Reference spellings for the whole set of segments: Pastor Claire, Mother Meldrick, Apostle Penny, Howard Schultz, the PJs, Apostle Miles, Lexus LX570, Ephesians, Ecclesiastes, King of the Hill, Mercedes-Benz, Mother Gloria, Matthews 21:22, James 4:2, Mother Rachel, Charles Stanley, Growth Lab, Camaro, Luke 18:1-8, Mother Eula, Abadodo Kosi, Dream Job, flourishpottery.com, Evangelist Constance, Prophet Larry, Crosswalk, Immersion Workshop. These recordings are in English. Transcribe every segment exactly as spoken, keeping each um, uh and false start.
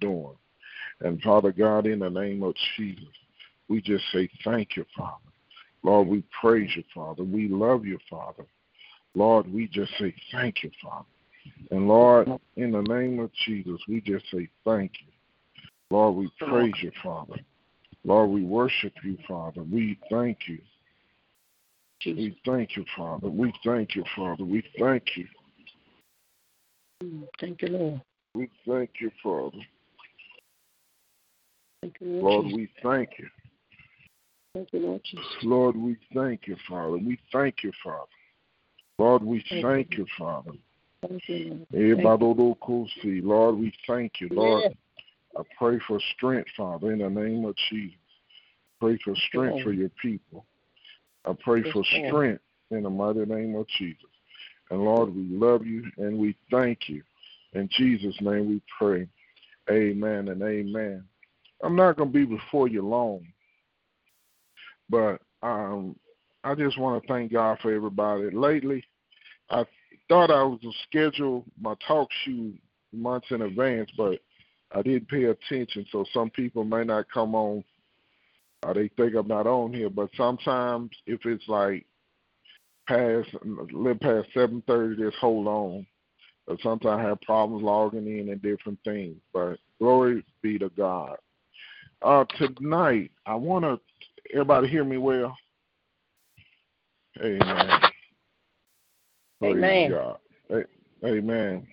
doing. And Father God, in the name of Jesus, we just say thank you, Father. Lord, we praise you, Father. We love you, Father. Lord, we just say thank you, Father. And Lord, in the name of Jesus, we just say thank you. Lord, we praise you, Father. Lord, we worship you, Father. We thank you. We thank you, Father. We thank you, Father. We thank you. Thank you, Lord. We thank you, Father. Thank you, Lord. Lord, we thank you. Thank you, Lord Jesus. Lord, we thank you, Father. We thank you, Father. Lord, we thank you, Father. Thank you, Lord, we thank you, Lord. Yes. I pray for strength, Father, in the name of Jesus. Pray for strength yes. for your people. I pray yes. for strength in the mighty name of Jesus. And Lord, we love you and we thank you. In Jesus' name we pray. Amen and amen. I'm not going to be before you long, but um, I just want to thank God for everybody. Lately, I thought I was going to schedule my talk show months in advance, but I didn't pay attention, so some people may not come on. Uh, they think I'm not on here, but sometimes if it's like past, a little past seven thirty, just hold on. Or sometimes I have problems logging in and different things, but glory be to God. Uh, tonight, I want to, everybody hear me well? Amen. Amen. Praise God. A- Amen.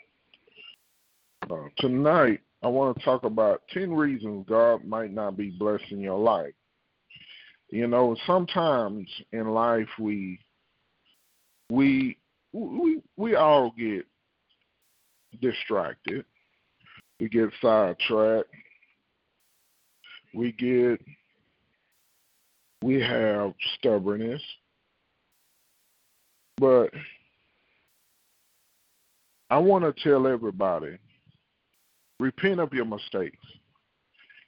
Uh, tonight, I want to talk about ten reasons God might not be blessing your life. You know, sometimes in life we we we we all get distracted. We get sidetracked. We get we have stubbornness. But I want to tell everybody, repent of your mistakes.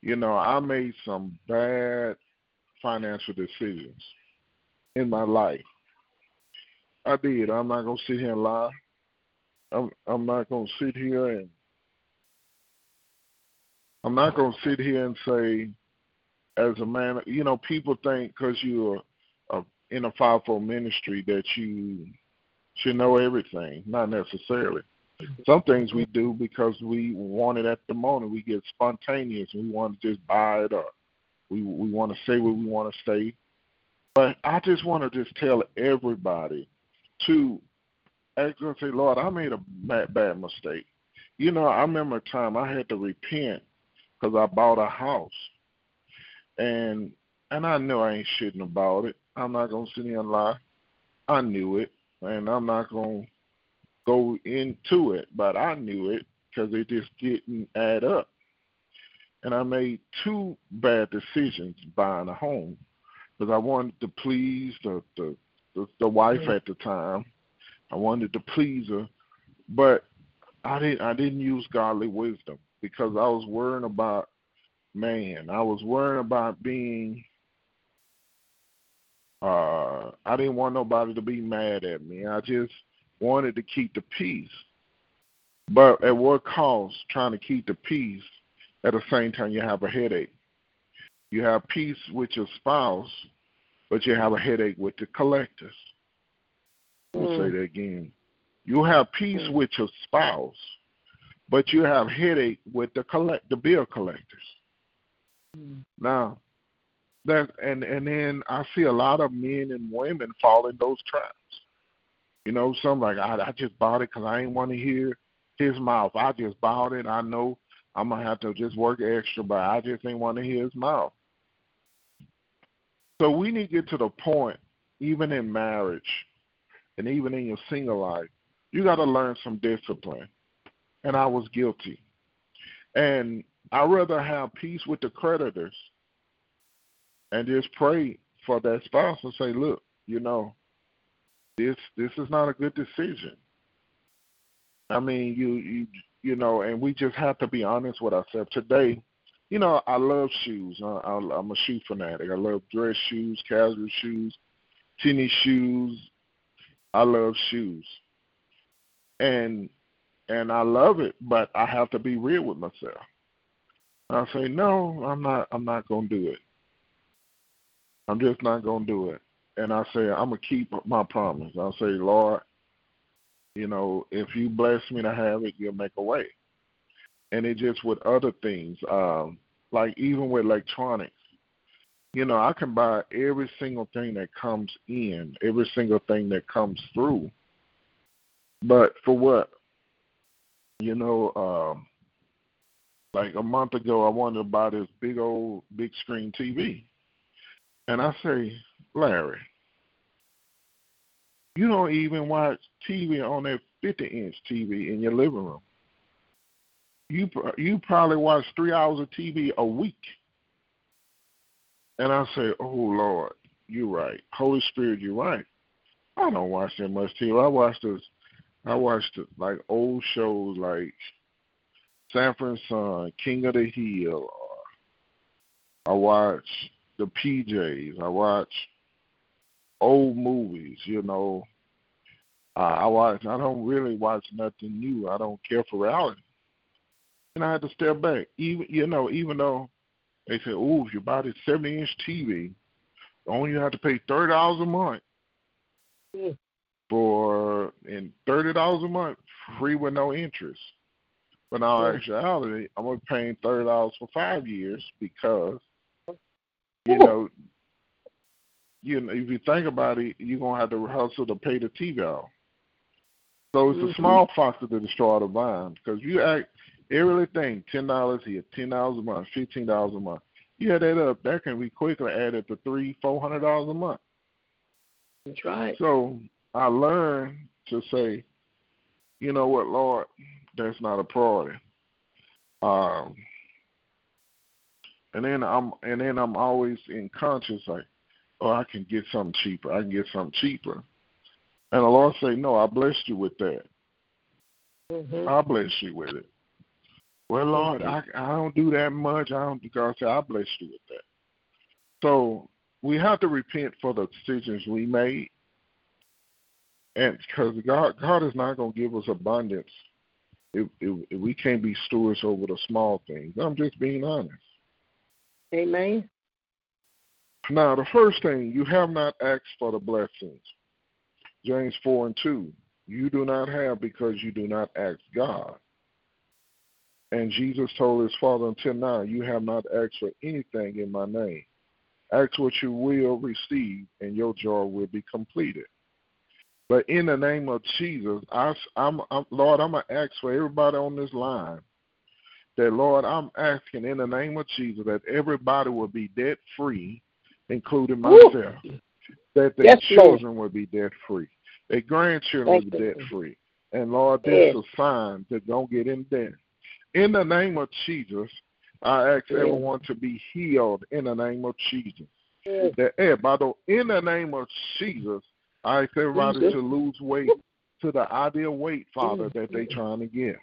You know, I made some bad financial decisions in my life. I did. I'm not going to sit here and lie. I'm, I'm not going to sit here and I'm not going to sit here and say, as a man, you know, people think because you're uh, in a fivefold ministry that you should know everything. Not necessarily. Some things we do because we want it at the moment. We get spontaneous and we want to just buy it up. We we want to say what we want to say. But I just want to just tell everybody to, I'm going to say, Lord, I made a bad, bad mistake. You know, I remember a time I had to repent because I bought a house. And and I knew I ain't shitting about it. I'm not going to sit here and lie. I knew it. And I'm not going to go into it, but I knew it because it just didn't add up. And I made two bad decisions buying a home because I wanted to please the the, the, the wife yeah. at the time. I wanted to please her, but I didn't I didn't use godly wisdom because I was worrying about man. I was worrying about being uh I didn't want nobody to be mad at me. I just wanted to keep the peace, but at what cost? Trying to keep the peace at the same time you have a headache. You have peace with your spouse, but you have a headache with the collectors. I'll mm. say that again. You have peace mm. with your spouse, but you have headache with the collect the bill collectors. Mm. Now, that and and then I see a lot of men and women fall in those traps. You know, some like, I, I just bought it because I ain't want to hear his mouth. I just bought it. I know I'm going to have to just work extra, but I just ain't want to hear his mouth. So we need to get to the point, even in marriage and even in your single life, you got to learn some discipline. And I was guilty. And I'd rather have peace with the creditors and just pray for that spouse and say, look, you know, This this is not a good decision. I mean, you, you you know, and we just have to be honest with ourselves. Today, you know, I love shoes. I, I, I'm a shoe fanatic. I love dress shoes, casual shoes, tennis shoes. I love shoes. And and I love it, but I have to be real with myself. I say, no, I'm not. I'm not gonna do it. I'm just not gonna do it. And I say, I'm gonna keep my promise. I say, Lord, you know, if you bless me to have it, you'll make a way. And it just with other things, um, like even with electronics, you know, I can buy every single thing that comes in, every single thing that comes through. But for what? You know, um, like a month ago, I wanted to buy this big old big screen T V. And I say, Larry, you don't even watch T V on that fifty-inch T V in your living room. You you probably watch three hours of T V a week. And I say, oh, Lord, you're right. Holy Spirit, you're right. I don't watch that much T V. I watch this. I watched like old shows like Sanford and Son, King of the Hill. I watch the P Js. I watch old movies, you know. Uh, I watch. I don't really watch nothing new. I don't care for reality. And I had to step back. Even you know, even though they said, "Oh, if you buy this seventy-inch T V, only you have to pay thirty dollars a month." Yeah. For and thirty dollars a month, free with no interest. But in all actuality, I'm gonna be paying thirty dollars for five years because you know, you know, if you think about it, you're gonna have to hustle to pay the T V off. So it's mm-hmm. a small fox that destroy the vine because you act everything ten dollars here, ten dollars a month, fifteen dollars a month. You add that up, that can be quickly added to three, four hundred dollars a month. That's right. So I learned to say, you know what, Lord, that's not a priority. Um, and then I'm and then I'm always in conscience like, oh, I can get something cheaper. I can get something cheaper. And the Lord say, no, I blessed you with that. Mm-hmm. I bless you with it. Well, Lord, I, I don't do that much. I don't because I, say, I bless you with that. So we have to repent for the decisions we made. And because God, God is not going to give us abundance if, if, if we can't be stewards over the small things. I'm just being honest. Amen. Now, the first thing, you have not asked for the blessings. James four and two, you do not have because you do not ask God. And Jesus told his Father, until now, you have not asked for anything in my name. Ask what you will receive, and your joy will be completed. But in the name of Jesus, I, I'm, I'm, Lord, I'm going to ask for everybody on this line that, Lord, I'm asking in the name of Jesus that everybody will be debt-free, including myself, Woo! That their yes, children Lord. Will be debt-free, their grandchildren Thank will be debt-free. And, Lord, this yes. is a sign that don't get in debt. In the name of Jesus, I ask yes. everyone to be healed in the name of Jesus. Yes. That everybody, in the name of Jesus, I ask everybody mm-hmm. to lose weight to the ideal weight, Father, mm-hmm. that they're trying to get.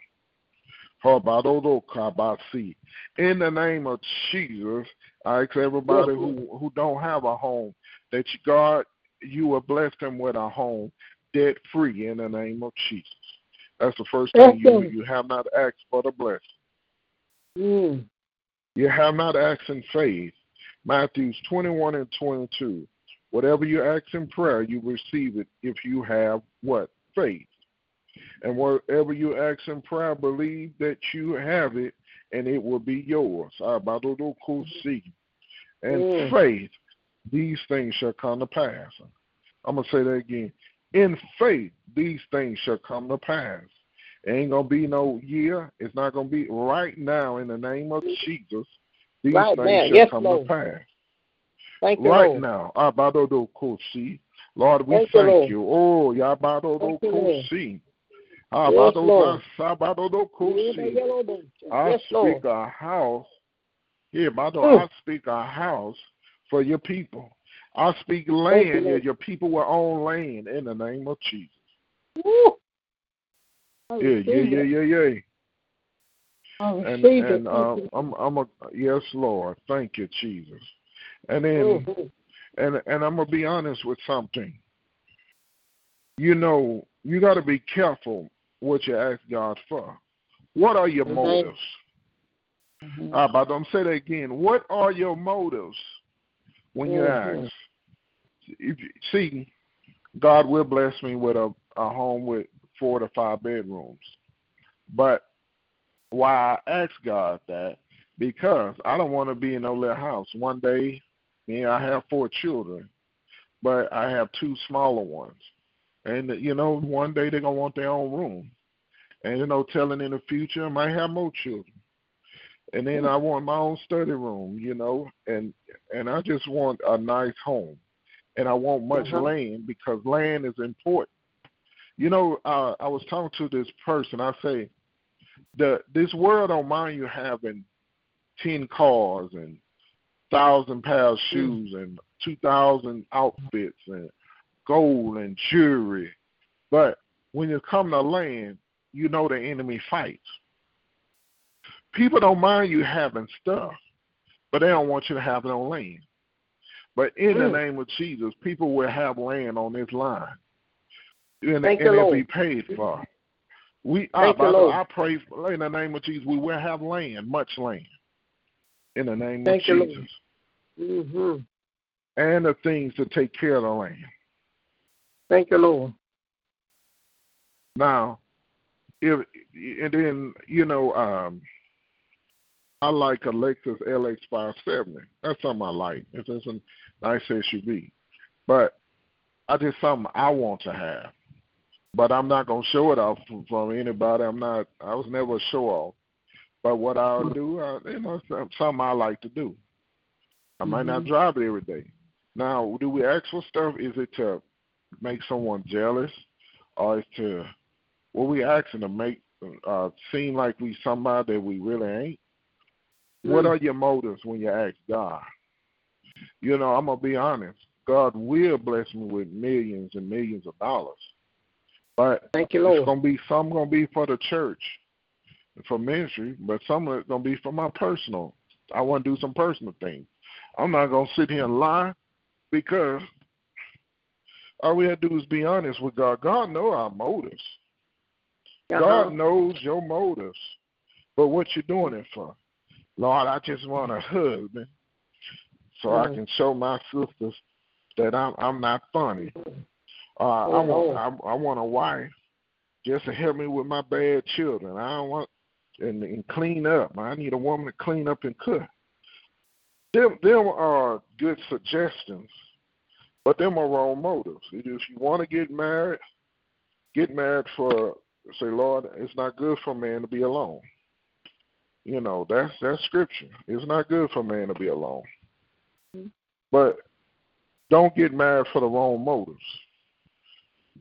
In the name of Jesus, I ask everybody mm-hmm. who, who don't have a home that, you, God, you will bless them with a home debt-free in the name of Jesus. That's the first thing. You, you have not asked for the blessing. Mm. You have not asked in faith. Matthews twenty-one and twenty-two. Whatever you ask in prayer, you receive it if you have what? Faith. And whatever you ask in prayer, believe that you have it, and it will be yours. And faith, these things shall come to pass. I'm going to say that again. In faith, these things shall come to pass. It ain't going to be no year. It's not going to be right now in the name of Jesus. These right things now. Shall yes, come Lord. To pass. Thank you, right Lord. Now, Abadodo Kosi, Lord, we thank, thank you. Oh, Yabadodo Kosi, Abadodo Sabadodo Kosi. I speak a house, yeah, Bado. I speak a house for your people. I speak land, you, your people will own land in the name of Jesus. Woo. Yeah, yeah, yeah, yeah, yeah, yeah. And, and uh, I'm, I'm a yes, Lord. Thank you, Jesus. And then, mm-hmm. and and I'm gonna be honest with something. You know, you got to be careful what you ask God for. What are your mm-hmm. motives? Mm-hmm. Uh, but I'm say that again. What are your motives when you mm-hmm. ask? If you, see, God will bless me with a, a home with four to five bedrooms. But why I ask God that? Because I don't want to be in no little house. One day, me, I have four children, but I have two smaller ones. And, you know, one day they're going to want their own room. And, you know, telling in the future, I might have more children. And then I want my own study room, you know, and and I just want a nice home. And I want much uh-huh. land, because land is important. You know, uh, I was talking to this person. I say, the this world don't mind you having ten cars and thousand pair of shoes mm. and two thousand outfits and gold and jewelry. But when you come to land, you know the enemy fights. People don't mind you having stuff, but they don't want you to have no land. But in mm. the name of Jesus, people will have land on this line, and, and it'll be paid for. We, I, by the, I pray for, in the name of Jesus, we will have land, much land, in the name Thank of Jesus. Mm-hmm. And the things to take care of the land. Thank you, Lord. Now, if and then, you know, um, I like a Lexus L X five seventy. That's something I like. It's, it's a nice S U V. But I just something I want to have. But I'm not going to show it off from, from anybody. I'm not, I was never a show off. But what I'll do, I, you know, something I like to do. I might mm-hmm. not drive it every day. Now, do we ask for stuff? Is it to make someone jealous? Or is it to, what we asking to make uh, seem like we somebody that we really ain't? What are your motives when you ask God? You know, I'm going to be honest. God will bless me with millions and millions of dollars. But Thank you, Lord. It's gonna be, some going to be for the church, for ministry, but some are going to be for my personal. I want to do some personal things. I'm not going to sit here and lie, because all we have to do is be honest with God. God knows our motives. Uh-huh. God knows your motives, but what you're doing it for. Lord, I just want a husband so mm-hmm. I can show my sisters that I'm I'm not funny. Uh, oh, I want oh. I, I want a wife just to help me with my bad children. I don't want and, and clean up. I need a woman to clean up and cook. Them them are good suggestions, but them are wrong motives. If you want to get married, get married for say, Lord, it's not good for a man to be alone. You know, that's, that's scripture. It's not good for man to be alone. Mm-hmm. But don't get married for the wrong motives.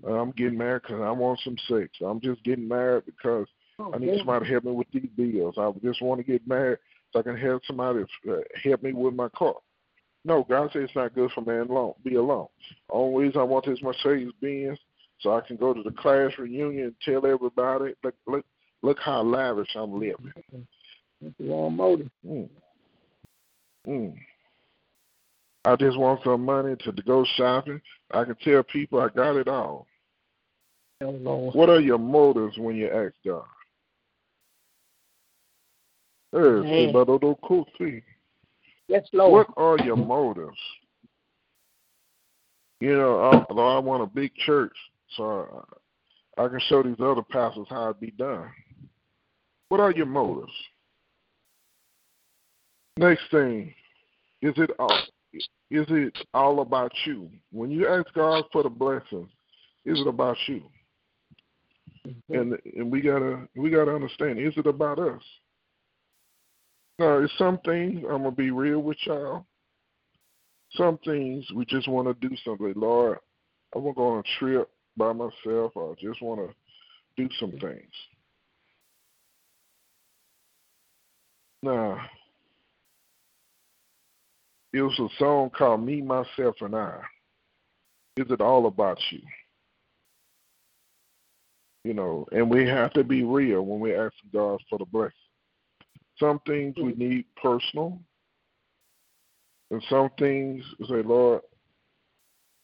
I'm getting married because I want some sex. I'm just getting married because oh, I need yeah. somebody to help me with these bills. I just want to get married so I can have somebody to help me with my car. No, God says it's not good for man alone. Be alone. Always I want this Mercedes-Benz so I can go to the class reunion and tell everybody, look, look, look how lavish I'm living. Mm-hmm. That's the wrong motive. Mm. Mm. I just want some money to go shopping. I can tell people I got it all. Oh, Lord. What are your motives when you ask God? Hey. Yes, Lord. What are your motives? You know, I, I want a big church so I, I can show these other pastors how it be done. What are your motives? Next thing, is it all, is it all about you? When you ask God for the blessing, is it about you? Mm-hmm. And and we gotta we gotta understand, is it about us? Now, it's some things I'm gonna be real with y'all. Some things we just wanna do something. Lord, I wanna go on a trip by myself, or I just wanna do some things. Now, it was a song called Me, Myself, and I. Is it all about you? You know, and we have to be real when we ask God for the blessing. Some things we need personal, and some things we say, Lord,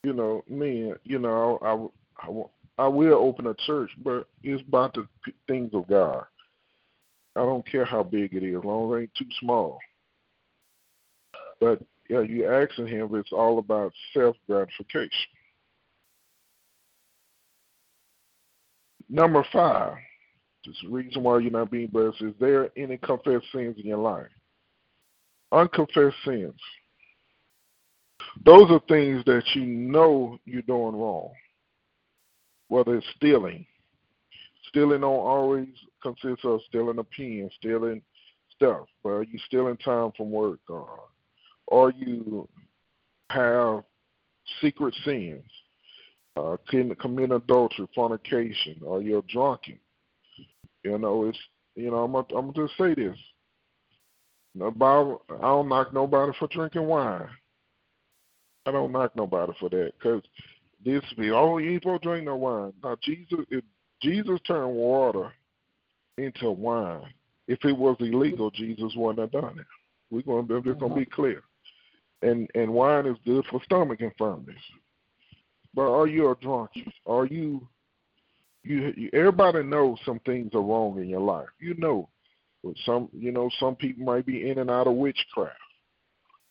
you know, man, you know, I, I, I will open a church, but it's about the things of God. I don't care how big it is, as long as it ain't too small. But yeah, you asking him, it's all about self-gratification. Number five, this reason why you're not being blessed, is there any confessed sins in your life? Unconfessed sins. Those are things that you know you're doing wrong, whether it's stealing. Stealing don't always consist of stealing a pen, stealing stuff. But are you stealing time from work? Or, or you have secret sins, uh, commit adultery, fornication, or you're drunken. You know, it's, you know, I'm I'm gonna just say this. The Bible, I don't knock nobody for drinking wine. I don't knock nobody for that, because this be, oh, you ain't supposed to drink no wine. Now, Jesus, if Jesus turned water into wine, if it was illegal, Jesus wouldn't have done it. We're going to just gonna be clear. And and wine is good for stomach infirmities. But are you a drunkard? Are you, you, you, everybody knows some things are wrong in your life. You know, some, you know, some people might be in and out of witchcraft.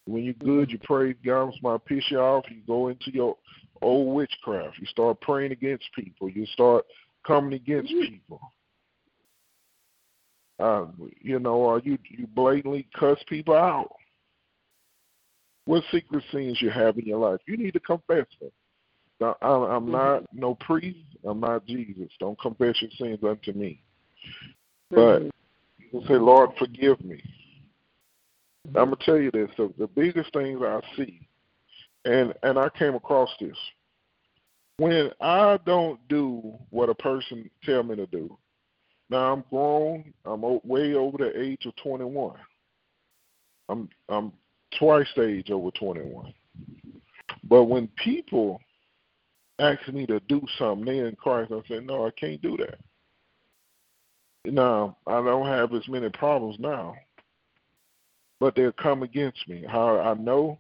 When you're good, you praise God, might piss you off, you go into your old witchcraft. You start praying against people. You start coming against people. Uh, you know, or you, you blatantly cuss people out. What secret sins you have in your life? You need to confess them. Now, I'm, I'm not no priest. I'm not Jesus. Don't confess your sins unto me. But you can say, Lord, forgive me. I'm going to tell you this. So the biggest things I see, and, and I came across this, when I don't do what a person tell me to do, now I'm grown, I'm way over the age of twenty-one. I'm I'm twice the age over twenty-one. But when people ask me to do something, they in Christ, I say, no, I can't do that. Now, I don't have as many problems now. But they'll come against me. How I know,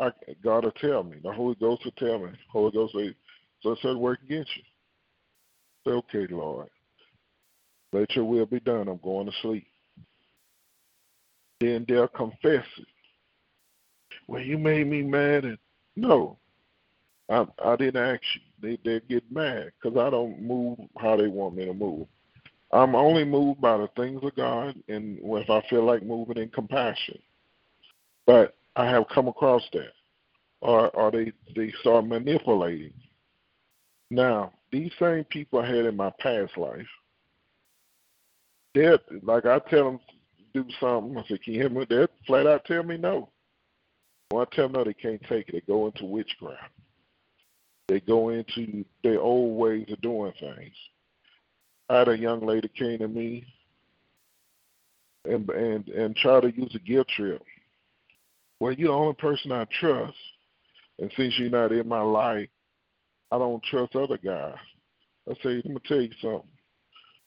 I, God will tell me. The Holy Ghost will tell me. The Holy Ghost will say, so it says work against you. Say, okay, Lord, let your will be done. I'm going to sleep. Then they'll confess it. Well, you made me mad. And no, I, I didn't ask you. They, they get mad because I don't move how they want me to move. I'm only moved by the things of God, and if I feel like moving in compassion. But I have come across that. Or, or they, they start manipulating. Now, these same people I had in my past life, they're, like I tell them to do something, I say, can you hear me? They'll flat out tell me no. Well, I tell them no, they can't take it. They go into witchcraft. They go into their old ways of doing things. I had a young lady came to me and and and tried to use a guilt trip. Well, you're the only person I trust, and since you're not in my life, I don't trust other guys. I say, let me tell you something.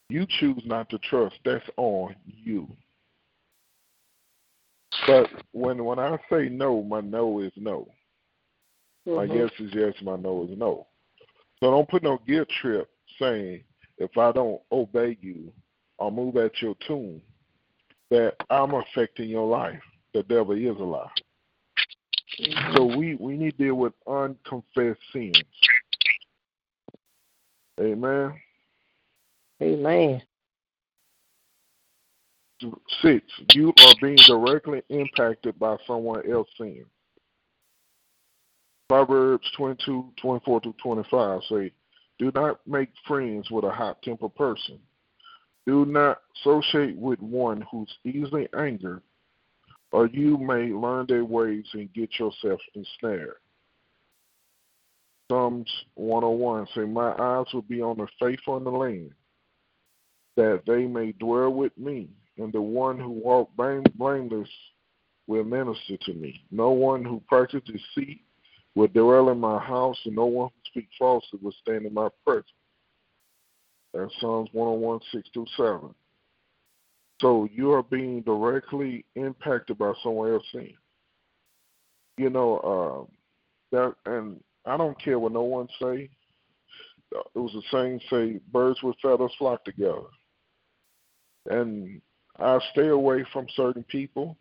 You choose not to trust. That's on you. But when when I say no, my no is no. Mm-hmm. My yes is yes, my no is no. So don't put no guilt trip saying, if I don't obey you or move at your tune, that I'm affecting your life. The devil is a lie. Mm-hmm. So we, we need to deal with unconfessed sins. Amen. Amen. Six, you are being directly impacted by someone else's sin. Proverbs twenty-two, twenty-four through twenty-five say, do not make friends with a hot-tempered person. Do not associate with one who's easily angered, or you may learn their ways and get yourself ensnared. Psalms one oh one say, my eyes will be on the faithful in the land, that they may dwell with me, and the one who walks blameless will minister to me. No one who practices deceit will dwell in my house, and no one who speaks falsely will stand in my presence. That's Psalms one oh one, six through seven. So you are being directly impacted by someone else's sin. You know, uh, that, and I don't care what no one say. It was the same say, birds with feathers flock together. And I stay away from certain people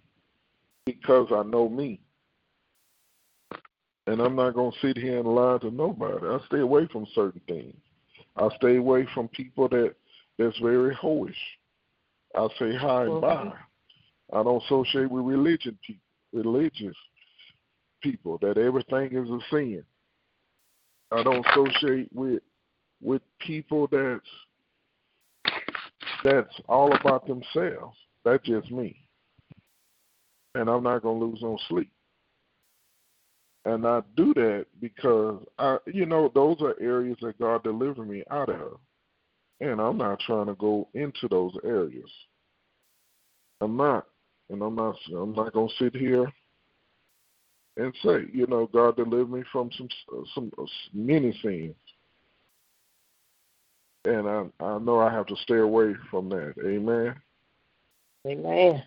because I know me. And I'm not going to sit here and lie to nobody. I stay away from certain things. I stay away from people that that's very hoish. I say hi and bye. I don't associate with religion people, religious people that everything is a sin. I don't associate with with people that's that's all about themselves. That's just me. And I'm not gonna lose no sleep. And I do that because I, you know, those are areas that God delivered me out of. And I'm not trying to go into those areas. I'm not. And I'm not I'm not gonna sit here and say, you know, God delivered me from some some many sins. And I I know I have to stay away from that. Amen. Amen.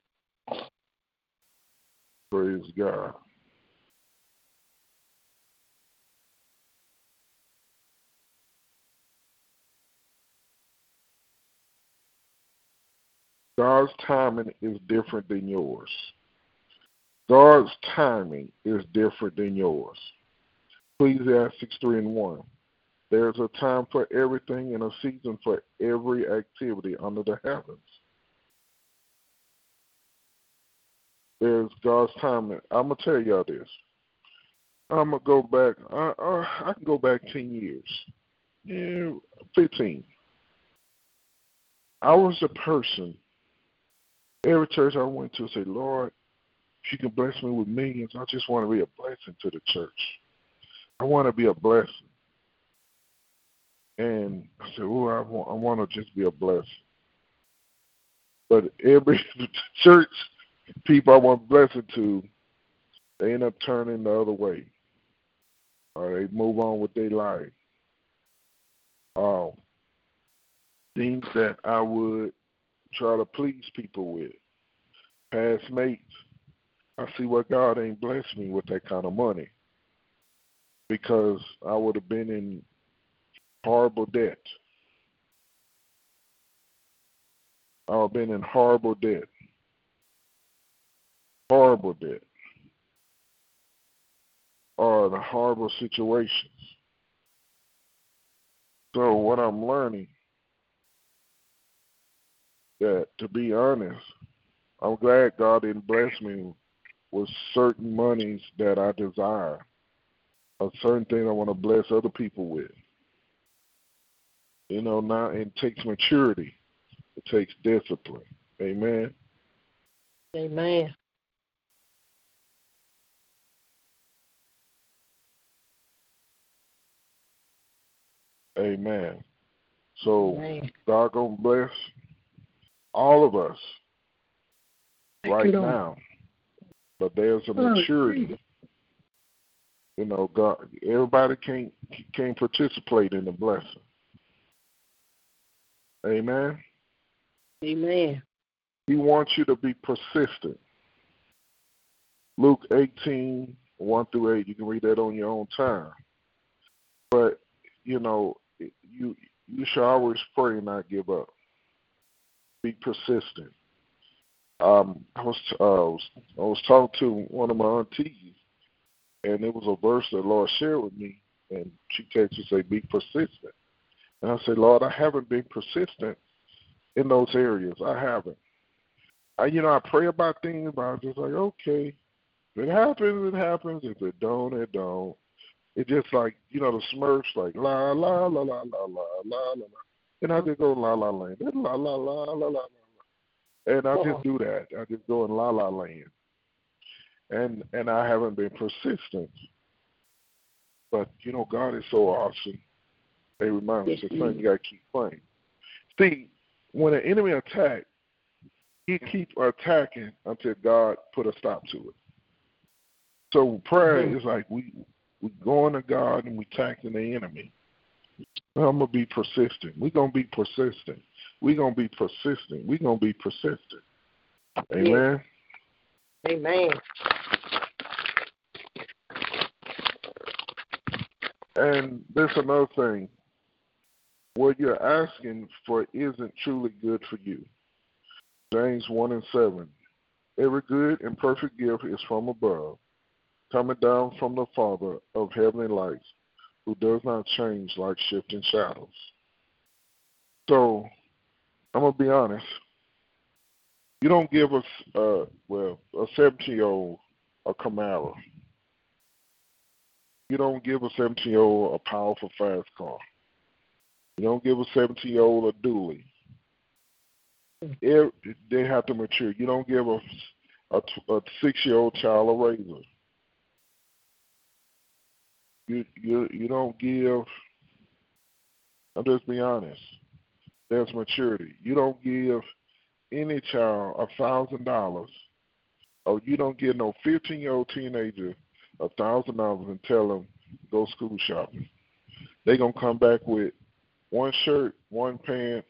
Praise God. God's timing is different than yours. God's timing is different than yours. Ecclesiastes three and one. There's a time for everything and a season for every activity under the heavens. There's God's timing. I'm going to tell y'all this. I'm going to go back. I, I, I can go back ten years. Yeah, fifteen. I was a person. Every church I went to said, Lord, if you can bless me with millions, I just want to be a blessing to the church. I want to be a blessing. And I said, oh, I want, I want to just be a blessing. But every church people I want blessing to, they end up turning the other way. Or they move on with their life. Um, things that I would try to please people with. Past mates, I see what God ain't blessed me with that kind of money because I would have been in horrible debt. I would have been in horrible debt. Horrible debt. Or the horrible situations. So what I'm learning that, to be honest, I'm glad God didn't bless me with certain monies that I desire, or certain things I want to bless other people with. You know, now it takes maturity. It takes discipline. Amen. Amen. Amen. So Amen. God gonna bless all of us right now, but there's a maturity. You know, God. Everybody can't can't participate in the blessing. Amen. Amen. He wants you to be persistent. Luke eighteen, one through eight. You can read that on your own time. But you know, you you should always pray and not give up. Be persistent. Um, I was, uh, I was I was talking to one of my aunties, and it was a verse that the Lord shared with me, and she texted me say, "Be persistent." And I said, Lord, I haven't been persistent in those areas. I haven't. I, you know, I pray about things, but I'm just like, okay, if it happens, it happens. If it don't, it don't. It's just like, you know, the Smurfs, like la la la la la la la la la. And I just go la la land, la la la la la la, and I just do that. I just go in la la land, and and I haven't been persistent. But you know, God is so awesome. They remind me, mm-hmm. Son, you gotta keep playing. See, when an enemy attacks, he keep attacking until God put a stop to it. So prayer mm-hmm. is like we we going to God and we attacking the enemy. I'm gonna be persistent. We're gonna be persistent. We're gonna be persistent. We're gonna be persistent. Amen. Amen. And there's another thing. What you're asking for isn't truly good for you. James one and seven. Every good and perfect gift is from above, coming down from the Father of heavenly lights, who does not change like shifting shadows. So, I'm going to be honest. You don't give us, uh, well, a seventeen-year-old a Camaro. You don't give a seventeen-year-old a powerful fast car. You don't give a seventeen-year-old a dually. It, they have to mature. You don't give a, a, a six-year-old child a razor. You, you you don't give, I'll just be honest, there's maturity. You don't give any child one thousand dollars, or you don't give no fifteen-year-old teenager one thousand dollars and tell them go school shopping. They're going to come back with one shirt, one pants,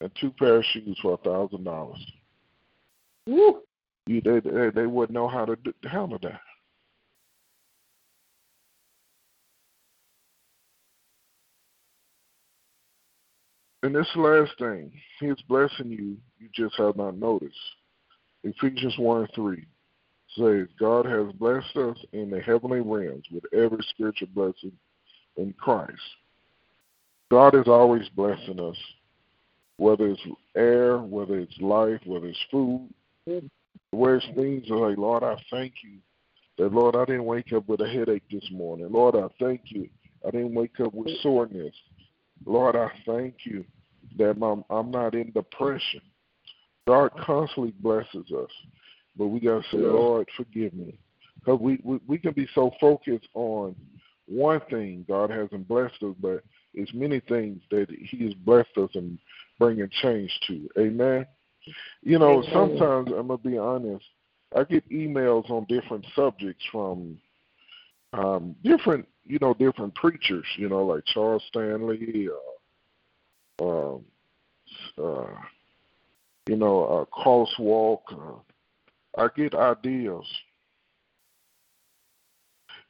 and two pair of shoes for one thousand dollars. Woo! You, they, they, they wouldn't know how to do, handle that. And this last thing, he is blessing you, you just have not noticed. Ephesians one and three says, God has blessed us in the heavenly realms with every spiritual blessing in Christ. God is always blessing us, whether it's air, whether it's life, whether it's food, whether it's things like, Lord, I thank you that, Lord, I didn't wake up with a headache this morning. Lord, I thank you I didn't wake up with soreness. Lord, I thank you that I'm, I'm not in depression. God constantly blesses us, but we got to say, Lord, forgive me. Because we, we, we can be so focused on one thing God hasn't blessed us, but it's many things that he has blessed us and bringing change to. Amen? You know, Amen. Sometimes, I'm going to be honest, I get emails on different subjects from um, different you know, different preachers, you know, like Charles Stanley, uh, um, uh, you know, uh, Crosswalk. Uh, I get ideas,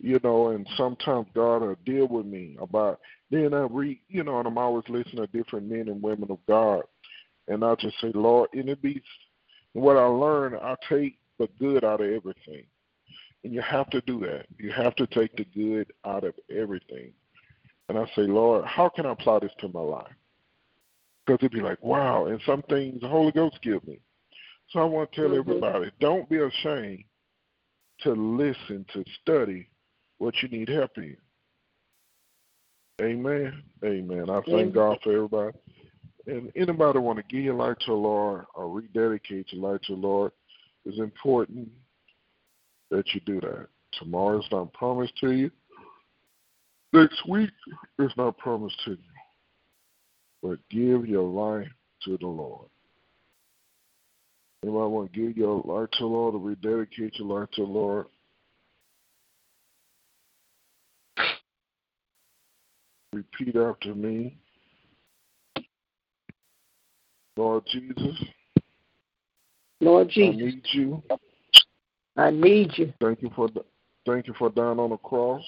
you know, and sometimes God will deal with me about, then I read, you know, and I'm always listening to different men and women of God, and I just say, Lord, and it be, what I learn, I take the good out of everything. And you have to do that. You have to take the good out of everything. And I say, Lord, how can I apply this to my life? Because it'd be like, wow, and some things the Holy Ghost give me. So I want to tell mm-hmm. everybody, don't be ashamed to listen, to study what you need help in. Amen. Amen. I thank mm-hmm. God for everybody. And anybody want to give your life to the Lord or rededicate your life to the Lord is important. That you do that. Tomorrow's not promised to you. Next week is not promised to you. But give your life to the Lord. Anybody want to give your life to the Lord or rededicate your life to the Lord? Repeat after me. Lord Jesus. Lord Jesus. I need you. I need you. Thank you for thank you for dying on the cross.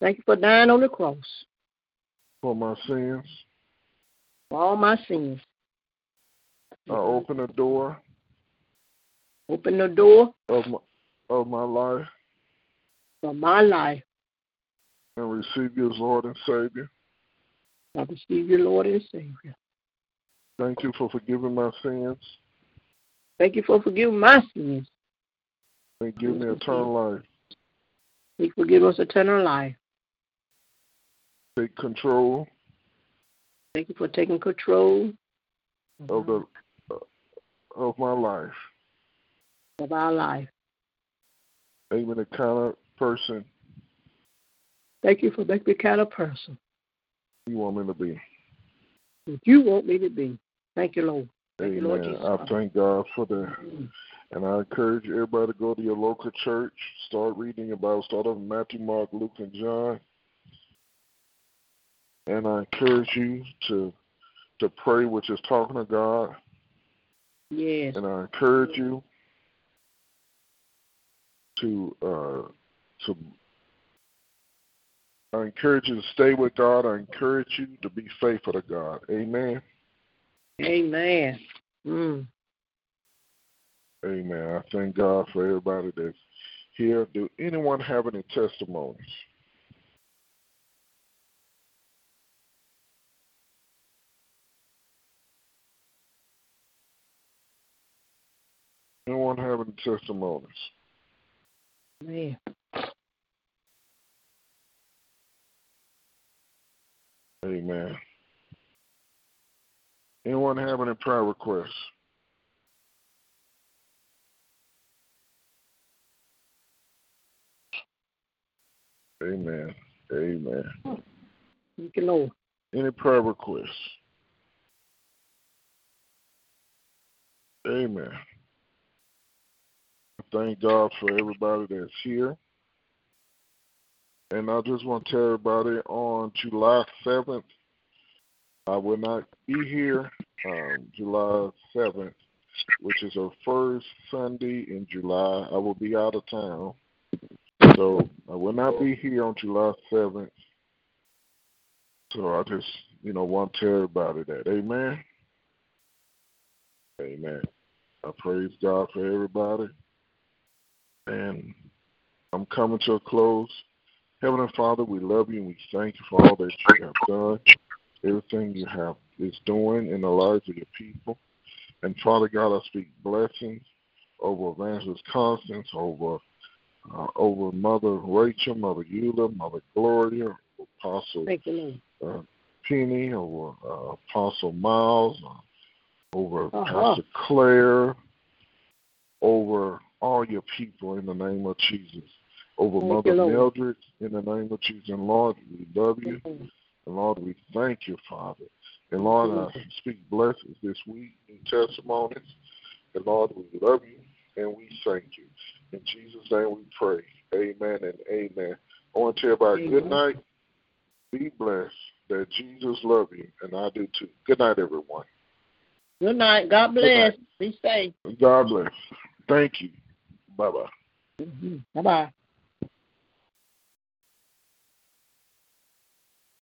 Thank you for dying on the cross. For my sins. For all my sins. I open the door. Open the door. Of my, of my life. Of my life. And receive you as Lord and Savior. I receive you, Lord and Savior. Thank you for forgiving my sins. Thank you for forgiving my sins. And give me eternal life. He will give us eternal life. Take control. Thank you for taking control of the of my life. Of our life. Make me the kind of person. Thank you for making me the kind of person. You want me to be. You want me to be. Thank you, Lord. Thank Amen. You, Lord Jesus. I thank God for that. Mm-hmm. And I encourage everybody to go to your local church, start reading your Bible, start off Matthew, Mark, Luke, and John. And I encourage you to to pray, which is talking to God. Yes. And I encourage you to uh, to. I encourage you to stay with God. I encourage you to be faithful to God. Amen. Amen. Mm. Amen. I thank God for everybody that's here. Do anyone have any testimonies? Anyone have any testimonies? Yeah. Amen. Anyone have any prayer requests? Amen. Amen. You can know. Any prayer requests? Amen. Thank God for everybody that's here. And I just want to tell everybody on July seventh, I will not be here. Um, July seventh, which is our first Sunday in July, I will be out of town. So I will not be here on July seventh. So I just, you know, want to tell everybody that. Amen. Amen. I praise God for everybody. And I'm coming to a close. Heavenly Father, we love you and we thank you for all that you have done, everything you have is doing in the lives of your people. And Father God, I speak blessings over Evangelist Constance, over uh, over Mother Rachel, Mother Eula, Mother Gloria, Apostle uh, Penny, over uh, Apostle Miles, uh, over uh-huh. Pastor Claire, over all your people in the name of Jesus, over thank Mother Meldrick in the name of Jesus. And Lord, we love you. And Lord, we thank you, Father. And Lord, I speak blessings this week in testimonies. And Lord, we love you and we thank you. In Jesus' name we pray. Amen and amen. I want to tell everybody amen. Good night. Be blessed that Jesus loves you, and I do too. Good night, everyone. Good night. God bless. Night. Be safe. God bless. Thank you. Bye-bye. Mm-hmm. Bye-bye.